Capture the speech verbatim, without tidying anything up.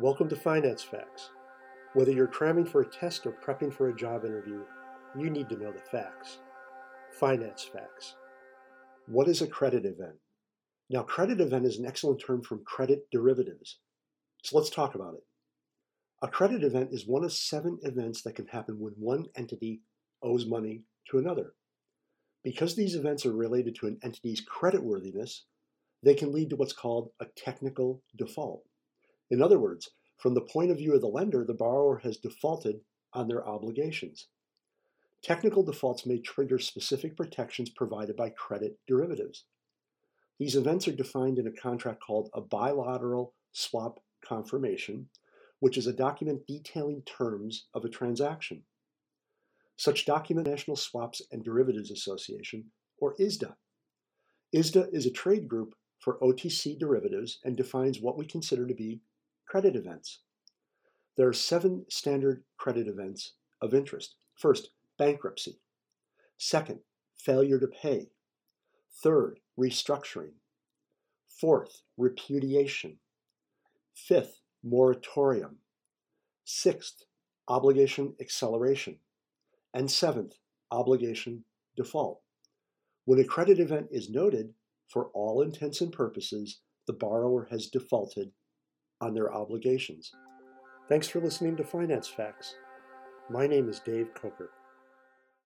Welcome to Finance Facts. Whether you're cramming for a test or prepping for a job interview, you need to know the facts. Finance Facts. What is a credit event? Now, credit event is an excellent term from credit derivatives. So let's talk about it. A credit event is one of seven events that can happen when one entity owes money to another. Because these events are related to an entity's creditworthiness, they can lead to what's called a technical default. In other words, from the point of view of the lender, the borrower has defaulted on their obligations. Technical defaults may trigger specific protections provided by credit derivatives. These events are defined in a contract called a bilateral swap confirmation, which is a document detailing terms of a transaction. Such document National Swaps and Derivatives Association, or I S D A. I S D A is a trade group for O T C derivatives and defines what we consider to be credit events. There are seven standard credit events of interest. First, bankruptcy. Second, failure to pay. Third, restructuring. Fourth, repudiation. Fifth, moratorium. Sixth, obligation acceleration. And seventh, obligation default. When a credit event is noted, for all intents and purposes, the borrower has defaulted on their obligations. Thanks for listening to Finance Facts. My name is Dave Coker.